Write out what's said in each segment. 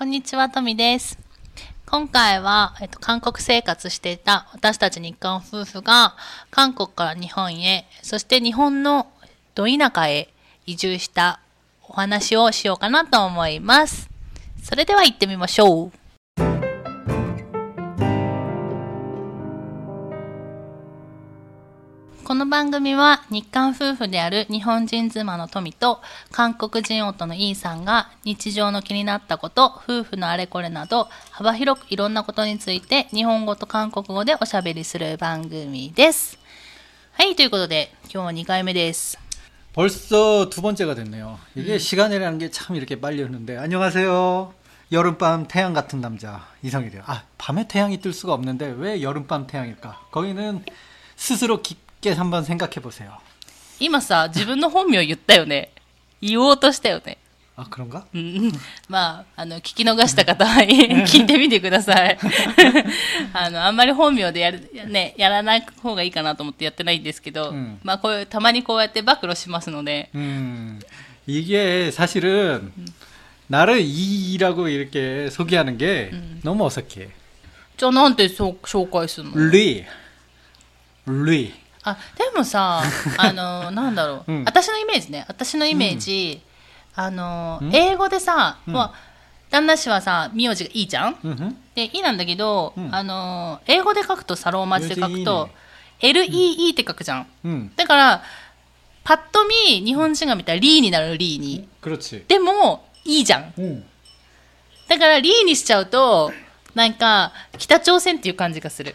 こんにちは、とみです。今回は、韓国生活していた私たち日韓夫婦が韓国から日本へ、そして日本のど田舎へ移住したお話をしようかなと思います。それでは行ってみましょう。この番組は日韓夫婦である日本人妻のトミと韓国人夫のイーさんが日常の気になったこと、夫婦のあれこれなど幅広くいろんなことについて日本語と韓国語でおしゃべりする番組です。はい、ということで今日は2回目です。벌써 두 번째가 됐네요。이게 시간이라는 게 참 이렇게 빨리 흐르는데 안녕하세요。여름밤태양 같은 남자 이성일이에요。아밤에태양이뜰수가없는데왜여름밤태양일까거기는스스로깊게한번생각해보세요。今さ、自分の本名言ったよね。言おうとしたよね。あ、그런가？うん。まあ、聞き逃した方は聞いてみてください。あんまり本名でやらない方がいいかなと思ってやってないんですけど、まあ、こういう、たまにこうやって暴露しますので。이게、사실은、나를 이라고 이렇게 소개하는 게、너무 어색해。じゃあ、なんて紹介するの？ルイ。あ、でもさ、なんだろう、私のイメージ、英語でさ、旦那氏はさ、名字がいいじゃん、で、いいなんだけど、英語で書くとさ、ローマ字で書くと、LEE って書くじゃん。だから、パッと見、日本人が見たら、リーになる、リーに。でも、いいじゃん。だから、リーにしちゃうと、なんか、北朝鮮っていう感じがする。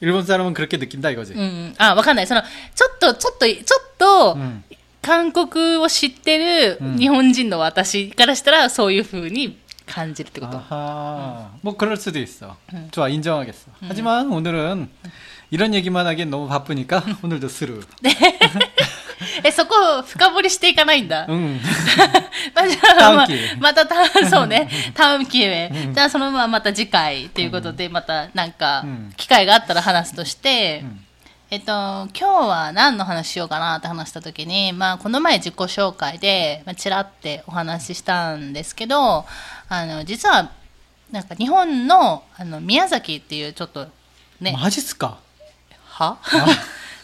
日本사람은그렇게느낀다이거지。あ、わかんない。そのちょっと韓国を知ってる日本人の私からしたらそういう風に感じるってこと。뭐그럴수도있어。좋아인정하겠어。하지만오늘은이런얘기만하기엔너무바쁘니까오늘도스루。そこを深掘りしていかないんだ。タウンキーへ。じゃあそのまままた次回ということで、またなんか機会があったら話すとして、今日は何の話しようかなって話した時に、まあこの前自己紹介で、ちらってお話ししたんですけど、実はなんか日本の、宮崎っていうちょっとね。マジっすか？は？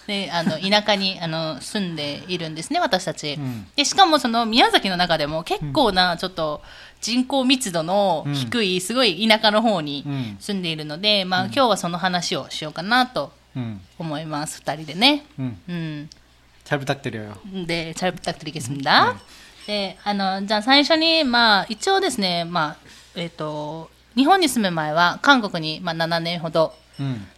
で田舎に住んでいるんですね、私たち。でしかもその宮崎の中でも結構なちょっと人口密度の低い、すごい田舎の方に住んでいるので、まあ、今日はその話をしようかなと思います、2人でね。잘 부탁드려요。네、잘 부탁드리겠습니다。で、じゃあ最初に、まあ、一応ですね、まあ日本に住む前は韓国に、まあ、7年ほど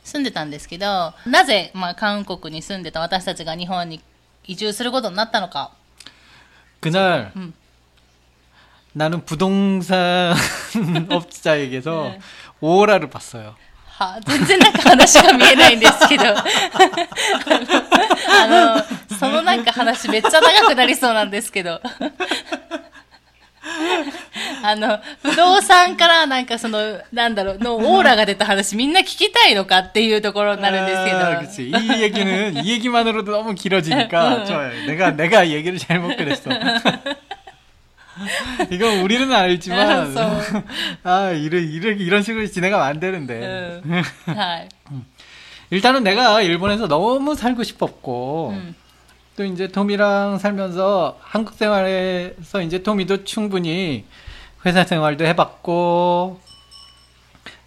住んでたんですけど、なぜ、まあ、韓国に住んでた私たちが日本に移住することになったのか。그날、나는 부동산 업자에게서 오라를 봤어요。は、全然なんか話が見えないんですけど、そのなんか話めっちゃ長くなりそうなんですけど。不動産からなんかその、なんだろう、のオーラが出た話みんな聞きたいのかっていうところになるんですけど。이 얘기는 이 얘기만으로도 너무 길어지니까 내가 얘기를 잘못 그랬어. 이건 우리는 알지만 이런 식으로 진행하면 안 되는데. 일단은 내가 일본에서 너무 살고 싶었고 또 이제 토미랑 살면서 한국 생활에서 이제 토미도 충분히 회사 생활도 해봤고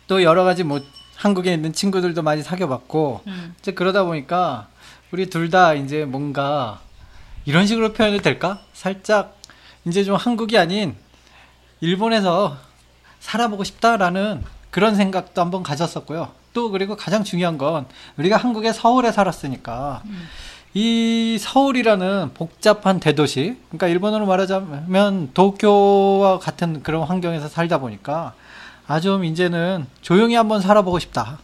또 여러 가지 뭐 한국에 있는 친구들도 많이 사귀어봤고 이제 그러다 보니까 우리 둘 다 이제 뭔가 이런 식으로 표현해도 될까? 살짝 이제 좀 한국이 아닌 일본에서 살아보고 싶다라는 그런 생각도 한번 가졌었고요. 또 그리고 가장 중요한 건 우리가 한국의 서울에 살았으니까 이 서울이라는 복잡한 대도시, 그러니까 일본어로 말하자면 도쿄와 같은 그런 환경에서 살다 보니까 아, 좀 이제는 조용히 한번 살아보고 싶다.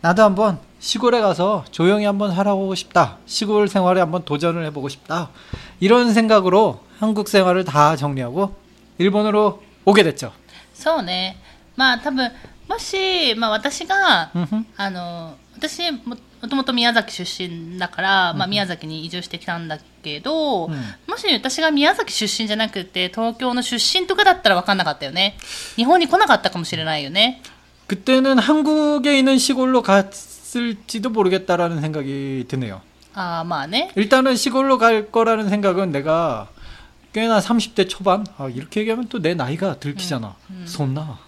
나도 한번 시골에 가서 조용히 한번 살아보고 싶다. 시골 생활에 한번 도전을 해보고 싶다. 이런 생각으로 한국 생활을 다 정리하고 일본으로 오게 됐죠. そうね。まあ多分もし、私が 私もともと宮崎出身だから、まあ、宮崎に移住してきたんだけど、うん、もし私が宮崎出身じゃなくて東京の出身とかだったら分かんなかったよね。日本に来なかったかもしれないよね。 그때는 한국에 있는 시골로 갔을지도 모르겠다라는 생각이 드네요. 아, 맞네. 일단은 시골로 갈 거라는 생각은 내가 꽤나 30대 초반? 아, 이렇게 얘기하면 또 내 나이가 들키잖아. 손나.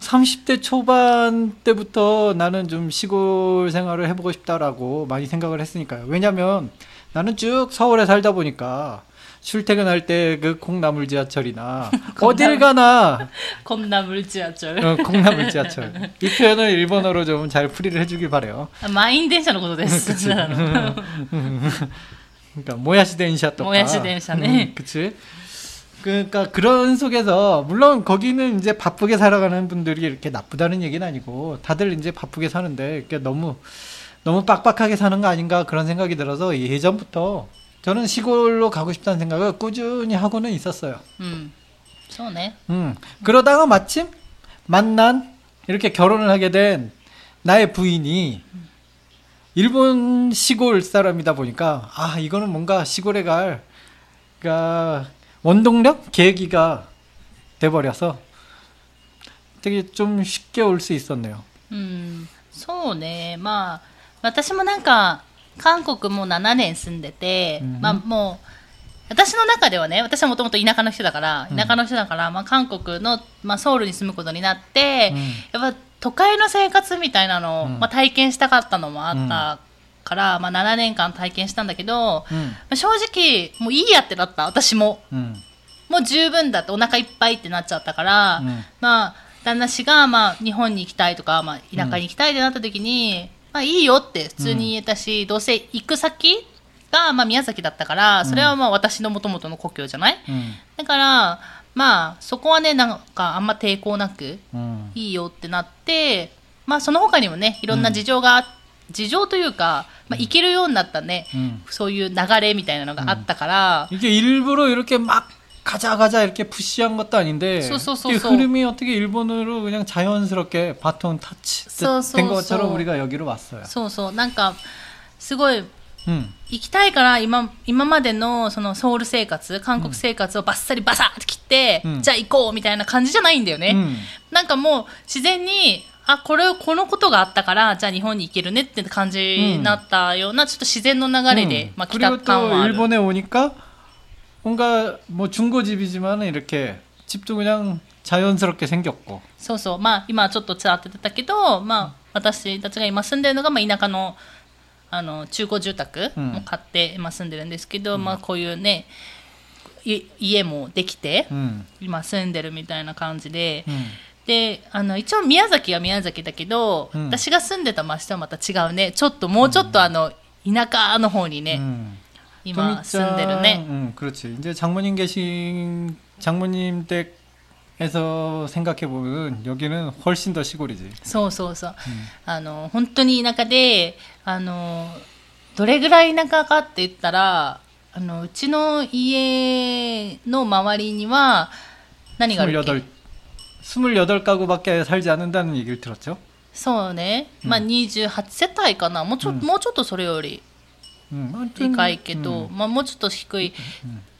30대 초반 때부터 나는 좀 시골 생활을 해보고 싶다라고 많이 생각을 했으니까요. 왜냐면 나는 쭉 서울에 살다 보니까 출퇴근할 때 그 콩나물 지하철이나 어딜 가나 콩나물 지하철. 어, 콩나물 지하철. 이 표현을 일본어로 좀 잘 풀이를 해주길 바래요. 마인電車の ことです. 그러니까 모야시電車 とか. 모야시電車ね. 그치? 그러니까 그런 속에서 물론 거기는 이제 바쁘게 살아가는 분들이 이렇게 나쁘다는 얘기는 아니고 다들 이제 바쁘게 사는데 이렇게 너무 빡빡하게 사는 거 아닌가 그런 생각이 들어서 예전부터 저는 시골로 가고 싶다는 생각을 꾸준히 하고는 있었어요. 좋네. 그러다가 마침 만난 이렇게 결혼을 하게 된 나의 부인이 일본 시골 사람이다 보니까 아 이거는 뭔가 시골에 갈 그러니까 원동력 계기가 돼버려서 되게 좀 쉽게 올 수 있었네요. そうね. まあ私も なんか 韓国もう7年住んでて、まあもう私の中ではね、私はもともと田舎の人だから、まあ韓国の、まあ、ソウルに住むことになって、やっぱ都会の生活みたいなのを、まあ、体験したかったのもあったから、まあ7年間体験したんだけど、まあ、正直もういいやってなった私も、もう十分だってお腹いっぱいってなっちゃったから、まあ旦那氏がまあ日本に行きたいとか、まあ田舎に行きたいってなった時に。まあいいよって普通に言えたし、どうせ行く先がまあ宮崎だったから、それはまあ私のもともとの故郷じゃない、だから、まあそこはね、なんかあんま抵抗なく、いいよってなって、まあその他にもね、いろんな事情が、事情というか、まあ、行けるようになったね、そういう流れみたいなのがあったから。이게 일부러 이렇게 막 가자 이렇게 푸시한 것도 아닌데 이 흐름이 어떻게 일본으로 그냥 자연스럽게 바톤 터치 된 것처럼 우리가 여기로 왔어요. そうそうなんかすごい行きたいから今までのそのソウル生活、韓国生活をバッサリバサって切って、じゃあ行こうみたいな感じじゃないんだよね。なんかもう自然に このことがあったからじゃあ日本に行けるねって感じになったようなちょっと自然の流れで来た感はある。그리고 또 일본에 오니까 뭔가 뭐 중고집이지만 이렇게 집도 그냥 자연스럽게 생겼고. そうそうまあ今ちょっとちらって出たけど、まあ私たちが今住んでるのがまあ田舎の中古住宅も買って今住んでるんですけど、まあこういうね家もできて今住んでるんですけど、私が住んでた町とはまた違うね、ちょっともうちょっとあの田舎の方にね。 今住んでるね。 그렇지. 이제 장모님 계신 장모님 댁에서 생각해 보면 여기는 훨씬 더 시골이지. そうそうそう. 本当に田舎で、どれぐらい田舎かって言ったら、うちの家の周りには何があるっけ? 28가구밖에 살지 않는다는 얘기를 들었죠? そうね. まあ 28世帯かな. もうちょっとそれより。 でかいけど、まあもうちょっと低い。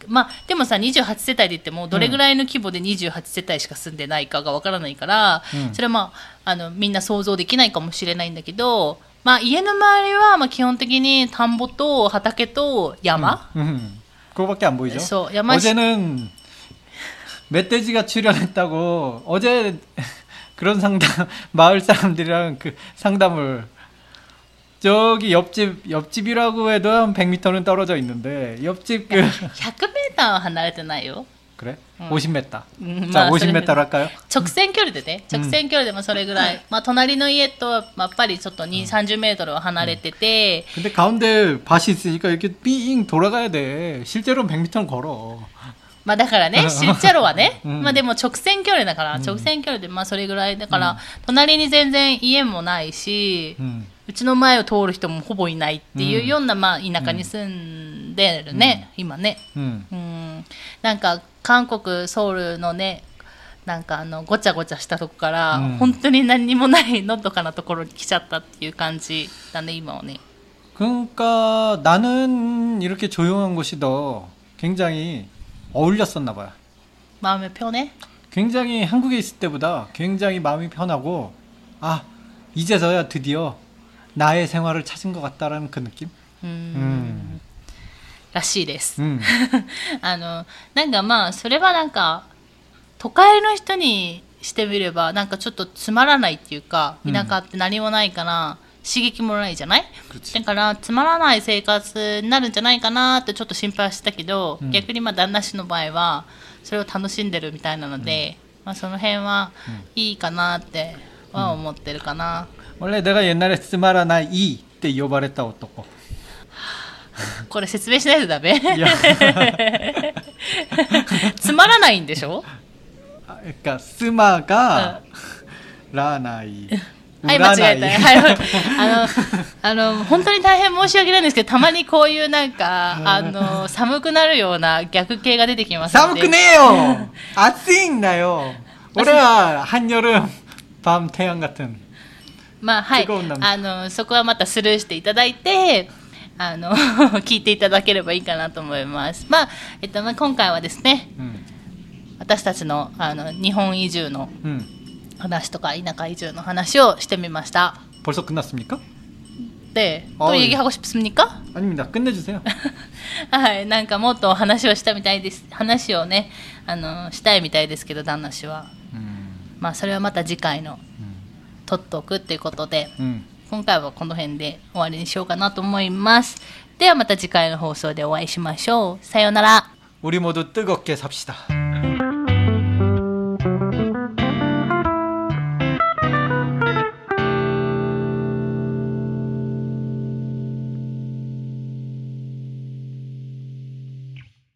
まあでもさ、28世帯で言ってもどれぐらいの規模で28世帯しか住んでないかがわからないから、それはまあみんな想像できないかもしれないんだけど、まあ家の周りはま基本的に田んぼと畑と山。그거밖에 안 보이죠。そう、山。 어제 그런 상담 마을 사람들이랑 그 상담을 저기 옆집이라고 해도 한 100m는 떨어져 있는데 옆집 그 100m는 離れてないよ. 그래? 50m. 자, 50m로 할까요? 直線距離でね。直線距離でもそれぐらい。まあ隣の家とやっぱりちょっと2、30m는離れてて. 근데 가운데 밭이 있으니까 이렇게 삥 돌아가야 돼. 실제로는 100m는 걸어. まあだからね、知っちゃろはね、まあでも直線距離だから、直線距離でまあそれぐらいだから、隣に全然家もないし、うちの前を通る人もほぼいないっていうようなまあ田舎に住んでるね、今ね。なんか韓国ソウルのね、なんかあのごちゃごちゃしたとこから、本当に何にもないのどかなところに来ちゃったっていう感じだね、今はね。 그러니까 나는 이렇게 조용한 곳이 더 굉장히 어울렸었나 봐요. 마음이 편해? 굉장히 한국에 있을 때보다 굉장히 마음이 편하고, 아, 이제서야 드디어 나의 생활을 찾은 것 같다라는 그 느낌? らしいです、うん、なんかまあそれはなんか都会の人にしてみればなんかちょっとつまらないっていうか、田舎って何もないから刺激もないじゃない、だからつまらない生活になるんじゃないかなってちょっと心配してたけど、逆にまあ旦那氏の場合はそれを楽しんでるみたいなので、まあ、その辺はいいかなっては思ってるかな。俺내가 옛날에つまらないって呼ばれた男。これ説明しないとダメ。つまらないんでしょ？かつまがらない。はい、間違えた。はい、本当に大変申し訳ないんですけど、たまにこういうなんか寒くなるような逆系が出てきますので。寒くねえよ。暑いんだよ。俺は半夜晩太陽が뜨는。まあはい。そこはまたスルーしていただいて。聞いていただければいいかなと思います。まあ今回はですね、私たちの日本移住の話とか田舎移住の話をしてみました。벌써 끝났습니까？で、どう얘기하고싶습니까？아닙니다。끝내주세요。はい、なんかもっと話をしたみたいです。話をね、したいみたいですけど旦那氏は、まあそれはまた次回の取っておくということで。今回はこの辺で終わりにしようかなと思います。ではまた次回の放送でお会いしましょう。さようなら。우리 모두 뜨겁게 삽시다。